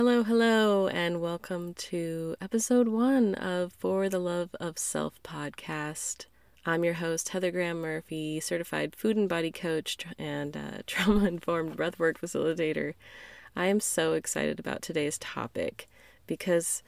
Hello, hello, and welcome to episode 1 of For the Love of Self podcast. I'm your host, Heather Graham Murphy, certified food and body coach and trauma-informed breathwork facilitator. I am so excited about today's topic because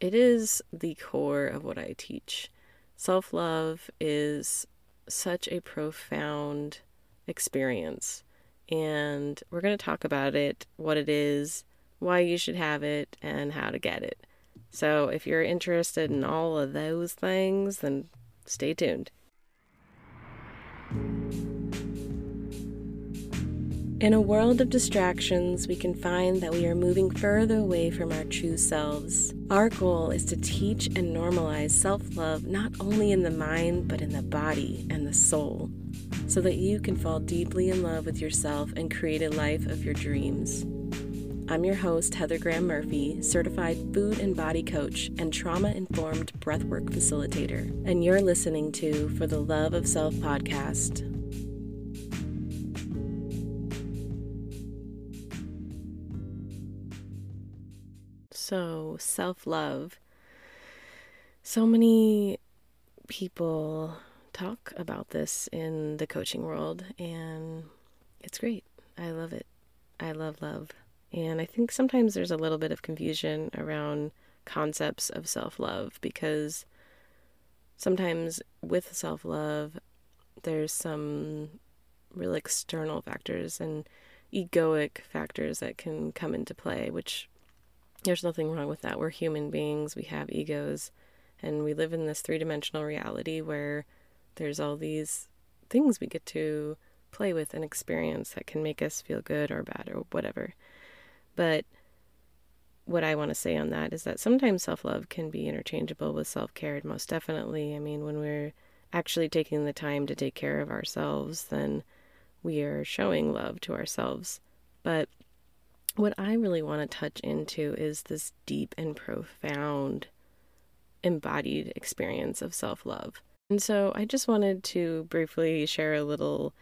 it is the core of what I teach. Self-love is such a profound experience, and we're going to talk about it, what it is, why you should have it, and how to get it. So if you're interested in all of those things, then stay tuned. In a world of distractions, we can find that we are moving further away from our true selves. Our goal is to teach and normalize self-love not only in the mind, but in the body and the soul, so that you can fall deeply in love with yourself and create a life of your dreams. I'm your host, Heather Graham Murphy, certified food and body coach and trauma-informed breathwork facilitator, and you're listening to For the Love of Self podcast. So, self-love. So many people talk about this in the coaching world, and it's great. I love it. I love love. And I think sometimes there's a little bit of confusion around concepts of self-love, because sometimes with self-love, there's some real external factors and egoic factors that can come into play, which there's nothing wrong with that. We're human beings, we have egos, and we live in this three-dimensional reality where there's all these things we get to play with and experience that can make us feel good or bad or whatever. But what I want to say on that is that sometimes self-love can be interchangeable with self-care, most definitely. I mean, when we're actually taking the time to take care of ourselves, then we are showing love to ourselves. But what I really want to touch into is this deep and profound embodied experience of self-love. And so I just wanted to briefly share a little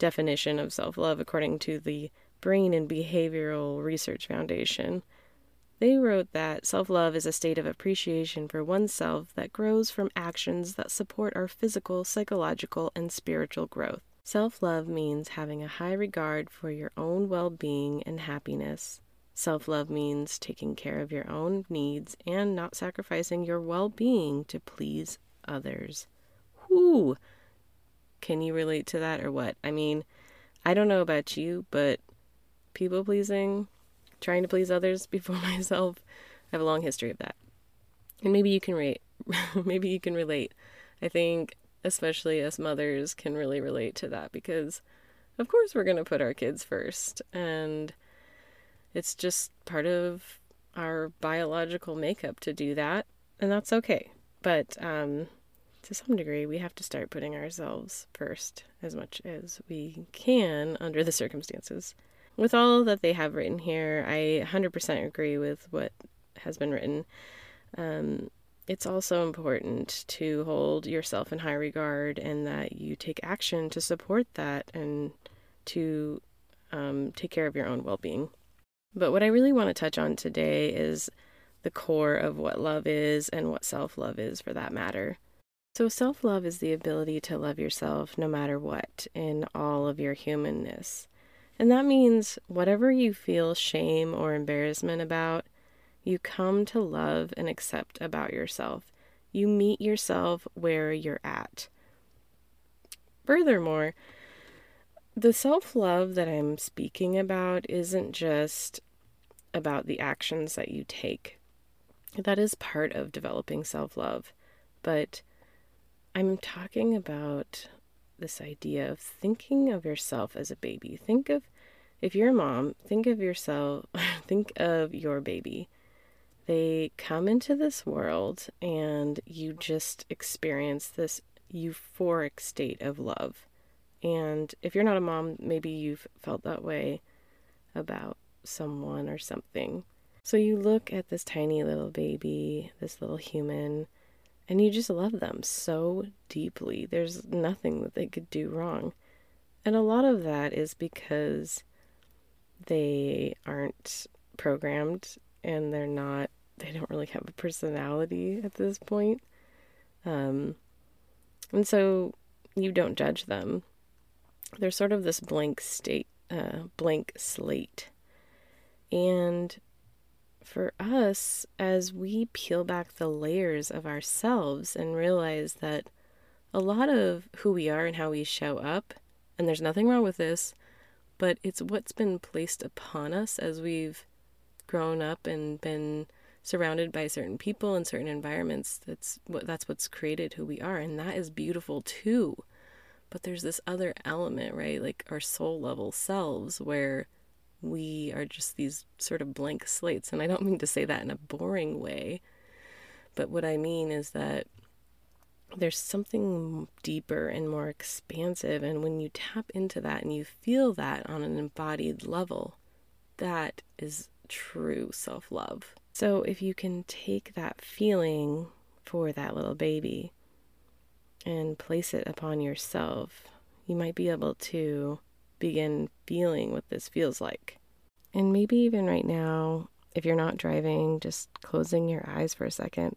definition of self-love according to the Brain and Behavioral Research Foundation. They wrote that self-love is a state of appreciation for oneself that grows from actions that support our physical, psychological, and spiritual growth. Self-love means having a high regard for your own well-being and happiness. Self-love means taking care of your own needs and not sacrificing your well-being to please others. Whoo! Can you relate to that or what? I mean, I don't know about you, but people pleasing, trying to please others before myself, I have a long history of that. And maybe you can relate. I think especially us mothers can really relate to that, because of course we're going to put our kids first, and it's just part of our biological makeup to do that, and that's okay. But to some degree, we have to start putting ourselves first as much as we can under the circumstances. With all that they have written here, I 100% agree with what has been written. It's also important to hold yourself in high regard, and that you take action to support that and to take care of your own well-being. But what I really want to touch on today is the core of what love is and what self-love is, for that matter. So self-love is the ability to love yourself no matter what, in all of your humanness. And that means whatever you feel shame or embarrassment about, you come to love and accept about yourself. You meet yourself where you're at. Furthermore, the self-love that I'm speaking about isn't just about the actions that you take. That is part of developing self-love. But I'm talking about this idea of thinking of yourself as a baby. Think of, if you're a mom, think of yourself, think of your baby. They come into this world and you just experience this euphoric state of love. And if you're not a mom, maybe you've felt that way about someone or something. So you look at this tiny little baby, this little human, and you just love them so deeply. There's nothing that they could do wrong. And a lot of that is because they aren't programmed and they're not, they don't really have a personality at this point. And so you don't judge them. They're sort of this blank slate. And for us, as we peel back the layers of ourselves and realize that a lot of who we are and how we show up, and there's nothing wrong with this, but it's what's been placed upon us as we've grown up and been surrounded by certain people and certain environments. That's what's created who we are, and that is beautiful too. But there's this other element, right? Like our soul level selves, where we are just these sort of blank slates. And I don't mean to say that in a boring way, but what I mean is that there's something deeper and more expansive. And when you tap into that and you feel that on an embodied level, that is true self-love. So if you can take that feeling for that little baby and place it upon yourself, you might be able to begin feeling what this feels like. And maybe even right now, if you're not driving, just closing your eyes for a second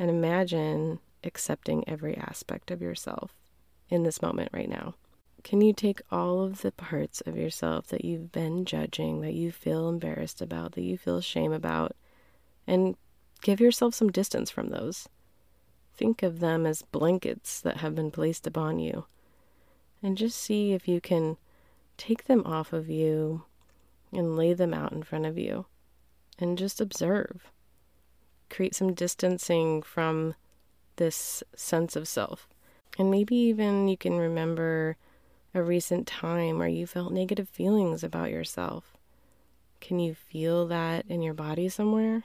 and imagine accepting every aspect of yourself in this moment right now. Can you take all of the parts of yourself that you've been judging, that you feel embarrassed about, that you feel shame about, and give yourself some distance from those? Think of them as blankets that have been placed upon you, and just see if you can take them off of you and lay them out in front of you and just observe. Create some distancing from this sense of self. And maybe even you can remember a recent time where you felt negative feelings about yourself. Can you feel that in your body somewhere?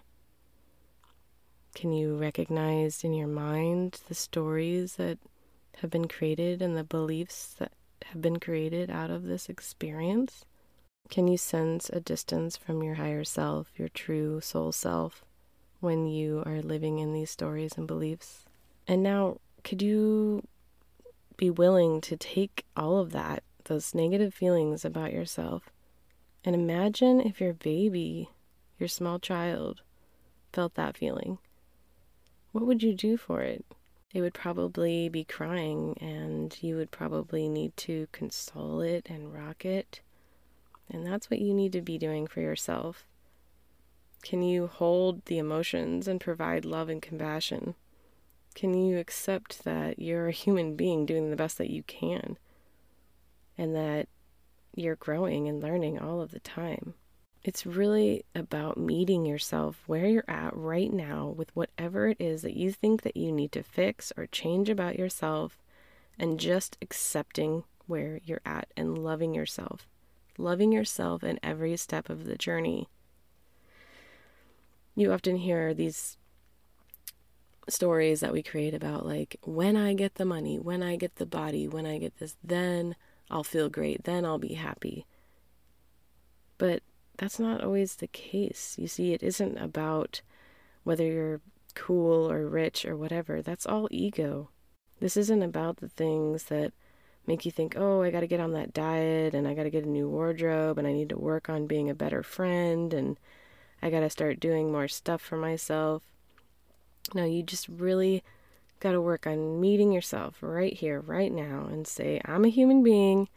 Can you recognize in your mind the stories that have been created and the beliefs that have been created out of this experience? Can you sense a distance from your higher self, your true soul self, when you are living in these stories and beliefs? And now, could you be willing to take all of that, those negative feelings about yourself, and imagine if your baby, your small child, felt that feeling? What would you do for it? It would probably be crying, and you would probably need to console it and rock it. And that's what you need to be doing for yourself. Can you hold the emotions and provide love and compassion? Can you accept that you're a human being doing the best that you can, and that you're growing and learning all of the time? It's really about meeting yourself where you're at right now with whatever it is that you think that you need to fix or change about yourself, and just accepting where you're at and loving yourself. Loving yourself in every step of the journey. You often hear these stories that we create about, like, when I get the money, when I get the body, when I get this, then I'll feel great, then I'll be happy. But that's not always the case. You see, it isn't about whether you're cool or rich or whatever. That's all ego. This isn't about the things that make you think, oh, I got to get on that diet, and I got to get a new wardrobe, and I need to work on being a better friend, and I got to start doing more stuff for myself. No, you just really got to work on meeting yourself right here, right now, and say, I'm a human being,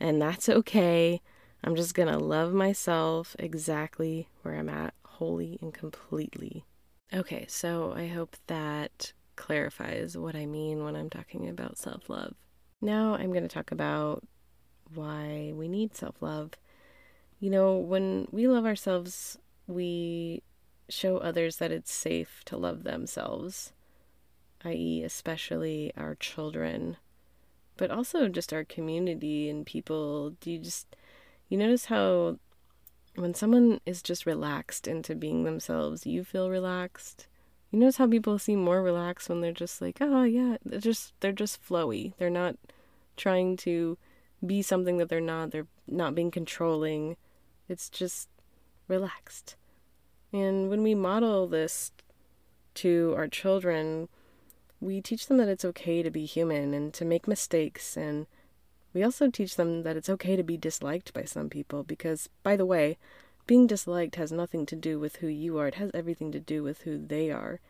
and that's okay. I'm just going to love myself exactly where I'm at, wholly and completely. Okay, so I hope that clarifies what I mean when I'm talking about self-love. Now I'm going to talk about why we need self-love. You know, when we love ourselves, we show others that it's safe to love themselves, i.e., especially our children, but also just our community and people. You notice how when someone is just relaxed into being themselves, you feel relaxed. You notice how people seem more relaxed when they're just like, oh yeah, they're just flowy. They're not trying to be something that they're not. They're not being controlling. It's just relaxed. And when we model this to our children, we teach them that it's okay to be human and to make mistakes, and we also teach them that it's okay to be disliked by some people because, by the way, Being disliked has nothing to do with who you are. It has everything to do with who they are.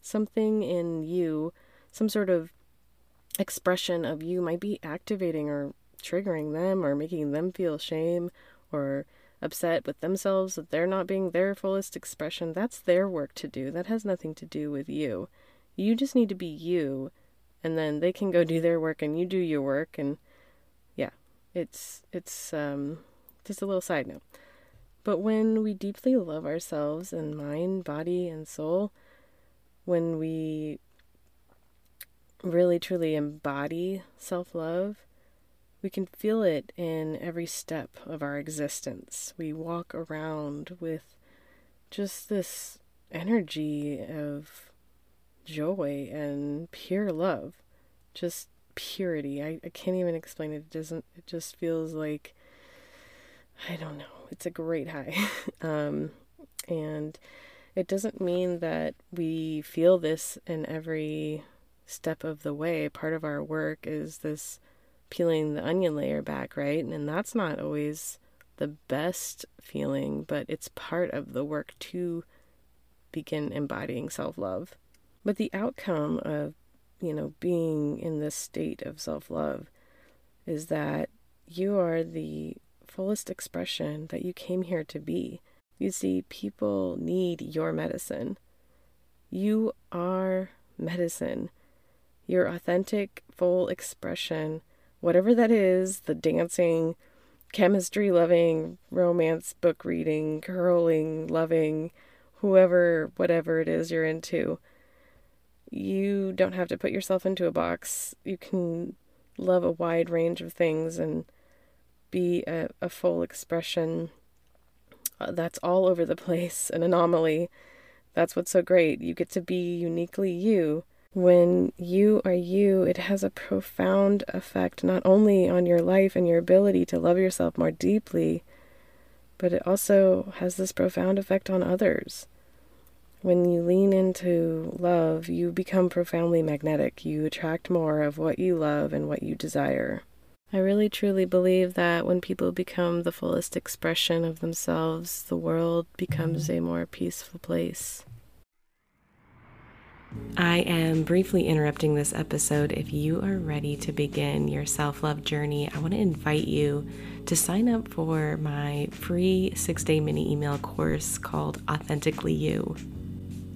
Something in you, some sort of expression of you might be activating or triggering them or making them feel shame or upset with themselves that they're not being their fullest expression. That's their work to do. That has nothing to do with you. You just need to be you, and then they can go do their work and you do your work. And yeah, it's just a little side note. But when we deeply love ourselves in mind, body, and soul, when we really truly embody self-love, we can feel it in every step of our existence. We walk around with just this energy of joy and pure love, just purity. I can't even explain it. It just feels like, I don't know, it's a great high. And it doesn't mean that we feel this in every step of the way. Part of our work is this peeling the onion layer back, right? And that's not always the best feeling, but it's part of the work to begin embodying self-love. But the outcome of, being in this state of self-love is that you are the fullest expression that you came here to be. You see, people need your medicine. You are medicine. Your authentic, full expression, whatever that is, the dancing, chemistry-loving, romance book-reading, curling, loving, whatever it is you're into, you don't have to put yourself into a box. You can love a wide range of things and be a full expression that's all over the place, an anomaly. That's what's so great. You get to be uniquely you. When you are you, it has a profound effect not only on your life and your ability to love yourself more deeply, but it also has this profound effect on others. When you lean into love, you become profoundly magnetic. You attract more of what you love and what you desire. I really truly believe that when people become the fullest expression of themselves, the world becomes a more peaceful place. I am briefly interrupting this episode. If you are ready to begin your self-love journey, I want to invite you to sign up for my free 6-day mini email course called Authentically You.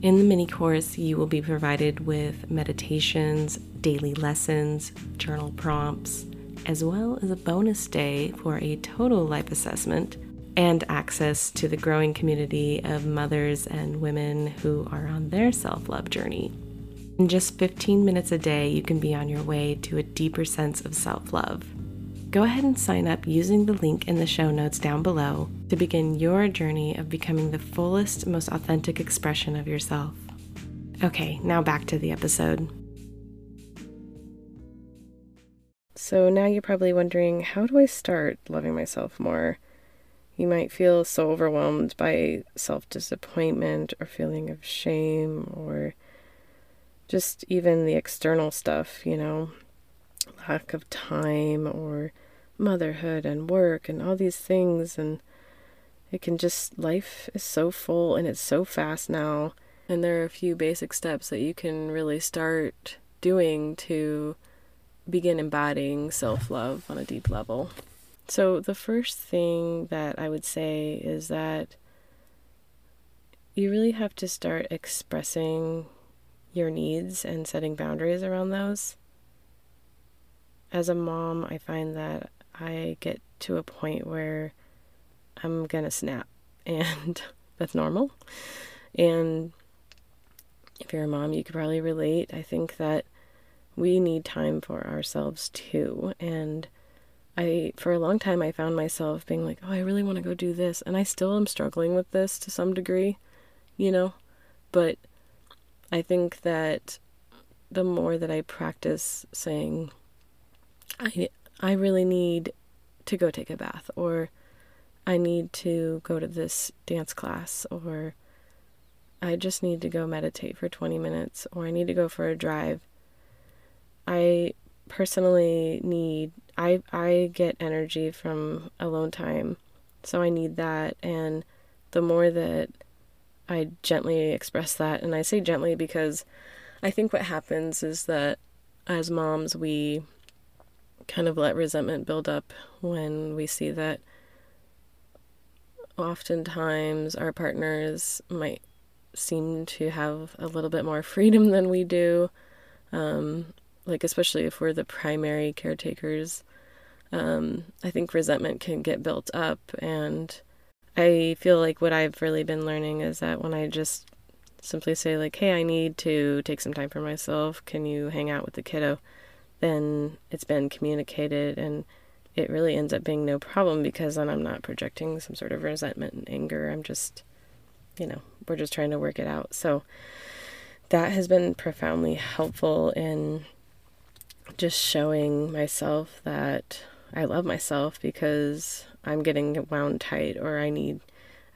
In the mini course, you will be provided with meditations, daily lessons, journal prompts, as well as a bonus day for a total life assessment and access to the growing community of mothers and women who are on their self-love journey. In just 15 minutes a day, you can be on your way to a deeper sense of self-love. Go ahead and sign up using the link in the show notes down below to begin your journey of becoming the fullest, most authentic expression of yourself. Okay, now back to the episode. So now you're probably wondering, how do I start loving myself more? You might feel so overwhelmed by self-disappointment or feeling of shame or just even the external stuff, lack of time or motherhood and work and all these things. And it can just, life is so full and it's so fast now. And there are a few basic steps that you can really start doing to begin embodying self-love on a deep level. So the first thing that I would say is that you really have to start expressing your needs and setting boundaries around those. As a mom, I find that I get to a point where I'm gonna snap, and that's normal. And if you're a mom, you could probably relate. I think that we need time for ourselves too, and for a long time, I found myself being like, oh, I really want to go do this. And I still am struggling with this to some degree, But I think that the more that I practice saying, I really need to go take a bath, or I need to go to this dance class, or I just need to go meditate for 20 minutes, or I need to go for a drive. I personally need... I get energy from alone time, so I need that, and the more that I gently express that, and I say gently because I think what happens is that as moms, we kind of let resentment build up when we see that oftentimes our partners might seem to have a little bit more freedom than we do, like especially if we're the primary caretakers. I think resentment can get built up, and I feel like what I've really been learning is that when I just simply say like, hey, I need to take some time for myself, can you hang out with the kiddo, then it's been communicated and it really ends up being no problem, because then I'm not projecting some sort of resentment and anger. I'm just, we're just trying to work it out. So that has been profoundly helpful in just showing myself that I love myself, because I'm getting wound tight, or I need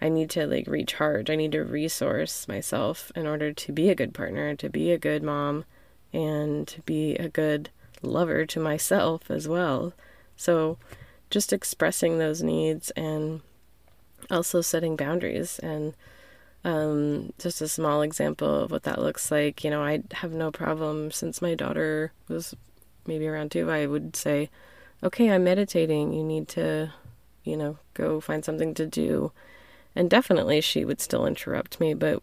to like recharge. I need to resource myself in order to be a good partner, to be a good mom, and to be a good lover to myself as well. So just expressing those needs and also setting boundaries. And just a small example of what that looks like. I have no problem, since my daughter was maybe around 2, I would say, okay, I'm meditating. You need to, go find something to do. And definitely she would still interrupt me, but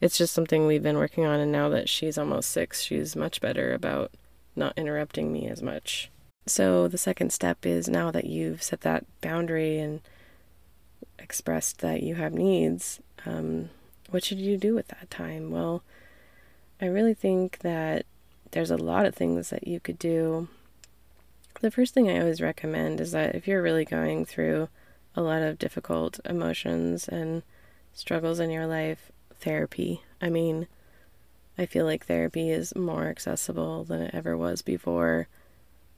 it's just something we've been working on. And now that she's almost 6, she's much better about not interrupting me as much. So the second step is, now that you've set that boundary and expressed that you have needs, what should you do with that time? Well, I really think that there's a lot of things that you could do. The first thing I always recommend is that if you're really going through a lot of difficult emotions and struggles in your life, therapy. I feel like therapy is more accessible than it ever was before.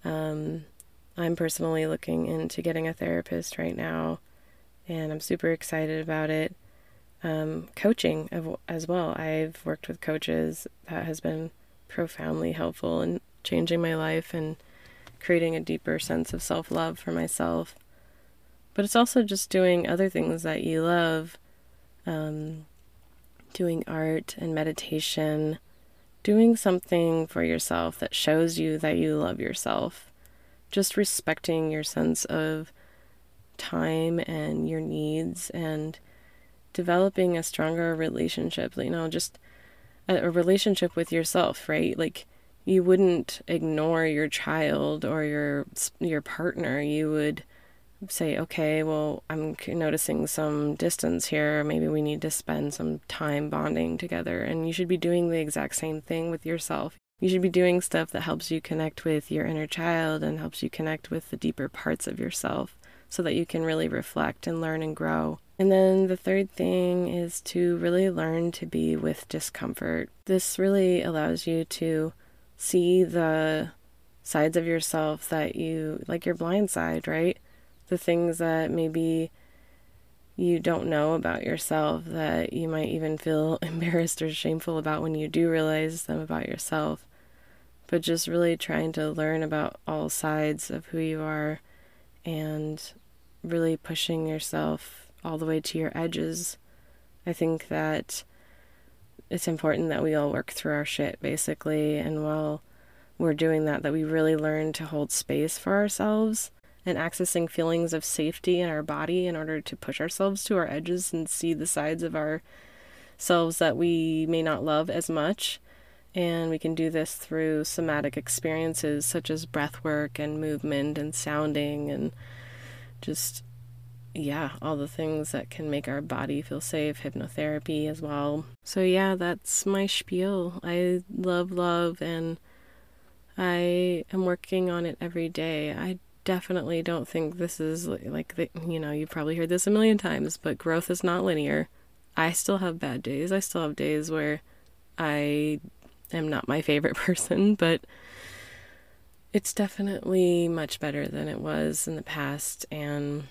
I'm personally looking into getting a therapist right now, and I'm super excited about it. Coaching as well. I've worked with coaches. That has been profoundly helpful in changing my life and creating a deeper sense of self-love for myself. But it's also just doing other things that you love, doing art and meditation, doing something for yourself that shows you that you love yourself, just respecting your sense of time and your needs, and developing a stronger relationship, just a relationship with yourself, right? Like, you wouldn't ignore your child or your partner. You would say, okay, well, I'm noticing some distance here. Maybe we need to spend some time bonding together. And you should be doing the exact same thing with yourself. You should be doing stuff that helps you connect with your inner child and helps you connect with the deeper parts of yourself, so that you can really reflect and learn and grow. And then the third thing is to really learn to be with discomfort. This really allows you to see the sides of yourself that you, like your blind side, right? The things that maybe you don't know about yourself, that you might even feel embarrassed or shameful about when you do realize them about yourself. But just really trying to learn about all sides of who you are, and really pushing yourself all the way to your edges. I think that it's important that we all work through our shit, basically. And while we're doing that we really learn to hold space for ourselves, and accessing feelings of safety in our body in order to push ourselves to our edges and see the sides of ourselves that we may not love as much. And we can do this through somatic experiences such as breath work and movement and sounding and just, all the things that can make our body feel safe, hypnotherapy as well. So that's my spiel. I love love, and I am working on it every day. I definitely don't think this is you've probably heard this a million times, but growth is not linear. I still have bad days. I still have days where I am not my favorite person, but it's definitely much better than it was in the past. And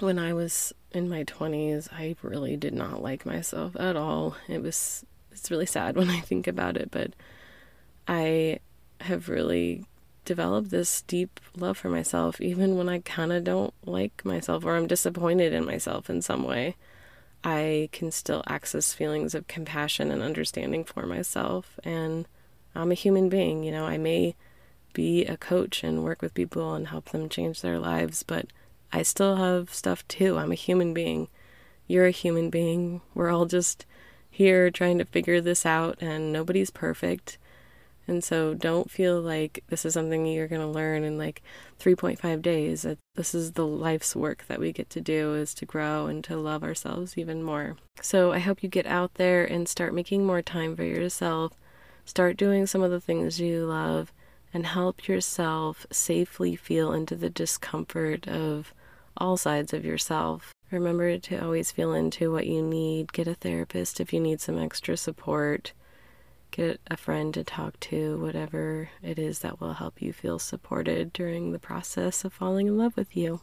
when I was in my 20s, I really did not like myself at all. It's really sad when I think about it, but I have really developed this deep love for myself, even when I kind of don't like myself or I'm disappointed in myself in some way. I can still access feelings of compassion and understanding for myself. And I'm a human being, you know, I may be a coach and work with people and help them change their lives, but I still have stuff too. I'm a human being. You're a human being. We're all just here trying to figure this out, and nobody's perfect. And so don't feel like this is something you're going to learn in like 3.5 days. This is the life's work that we get to do, is to grow and to love ourselves even more. So I hope you get out there and start making more time for yourself. Start doing some of the things you love and help yourself safely feel into the discomfort of all sides of yourself. Remember to always feel into what you need. Get a therapist if you need some extra support. Get a friend to talk to, whatever it is that will help you feel supported during the process of falling in love with you.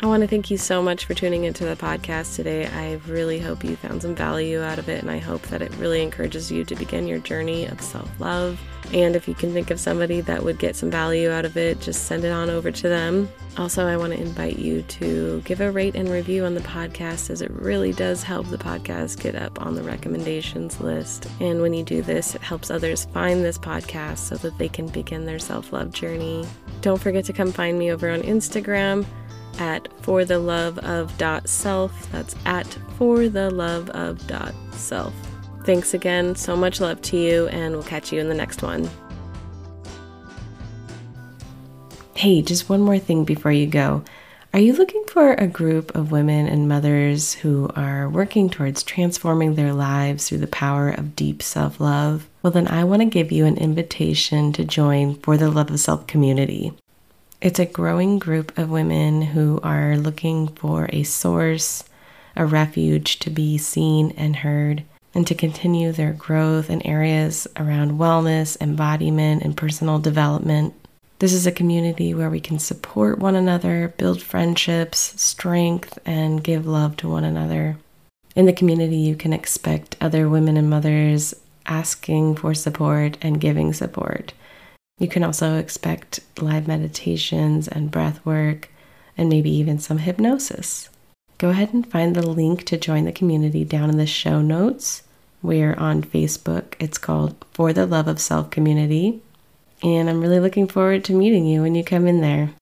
I want to thank you so much for tuning into the podcast today. I really hope you found some value out of it, and I hope that it really encourages you to begin your journey of self-love. And if you can think of somebody that would get some value out of it, just send it on over to them. Also, I want to invite you to give a rate and review on the podcast, as it really does help the podcast get up on the recommendations list. And when you do this, it helps others find this podcast so that they can begin their self-love journey. Don't forget to come find me over on Instagram at fortheloveof.self. That's at fortheloveof.self. Thanks again. So much love to you, and we'll catch you in the next one. Hey, just one more thing before you go. Are you looking for a group of women and mothers who are working towards transforming their lives through the power of deep self-love? Well, then I want to give you an invitation to join For the Love of Self community. It's a growing group of women who are looking for a source, a refuge to be seen and heard, and to continue their growth in areas around wellness, embodiment, and personal development. This is a community where we can support one another, build friendships, strength, and give love to one another. In the community, you can expect other women and mothers asking for support and giving support. You can also expect live meditations and breath work, and maybe even some hypnosis. Go ahead and find the link to join the community down in the show notes. We're on Facebook. It's called For the Love of Self Community. And I'm really looking forward to meeting you when you come in there.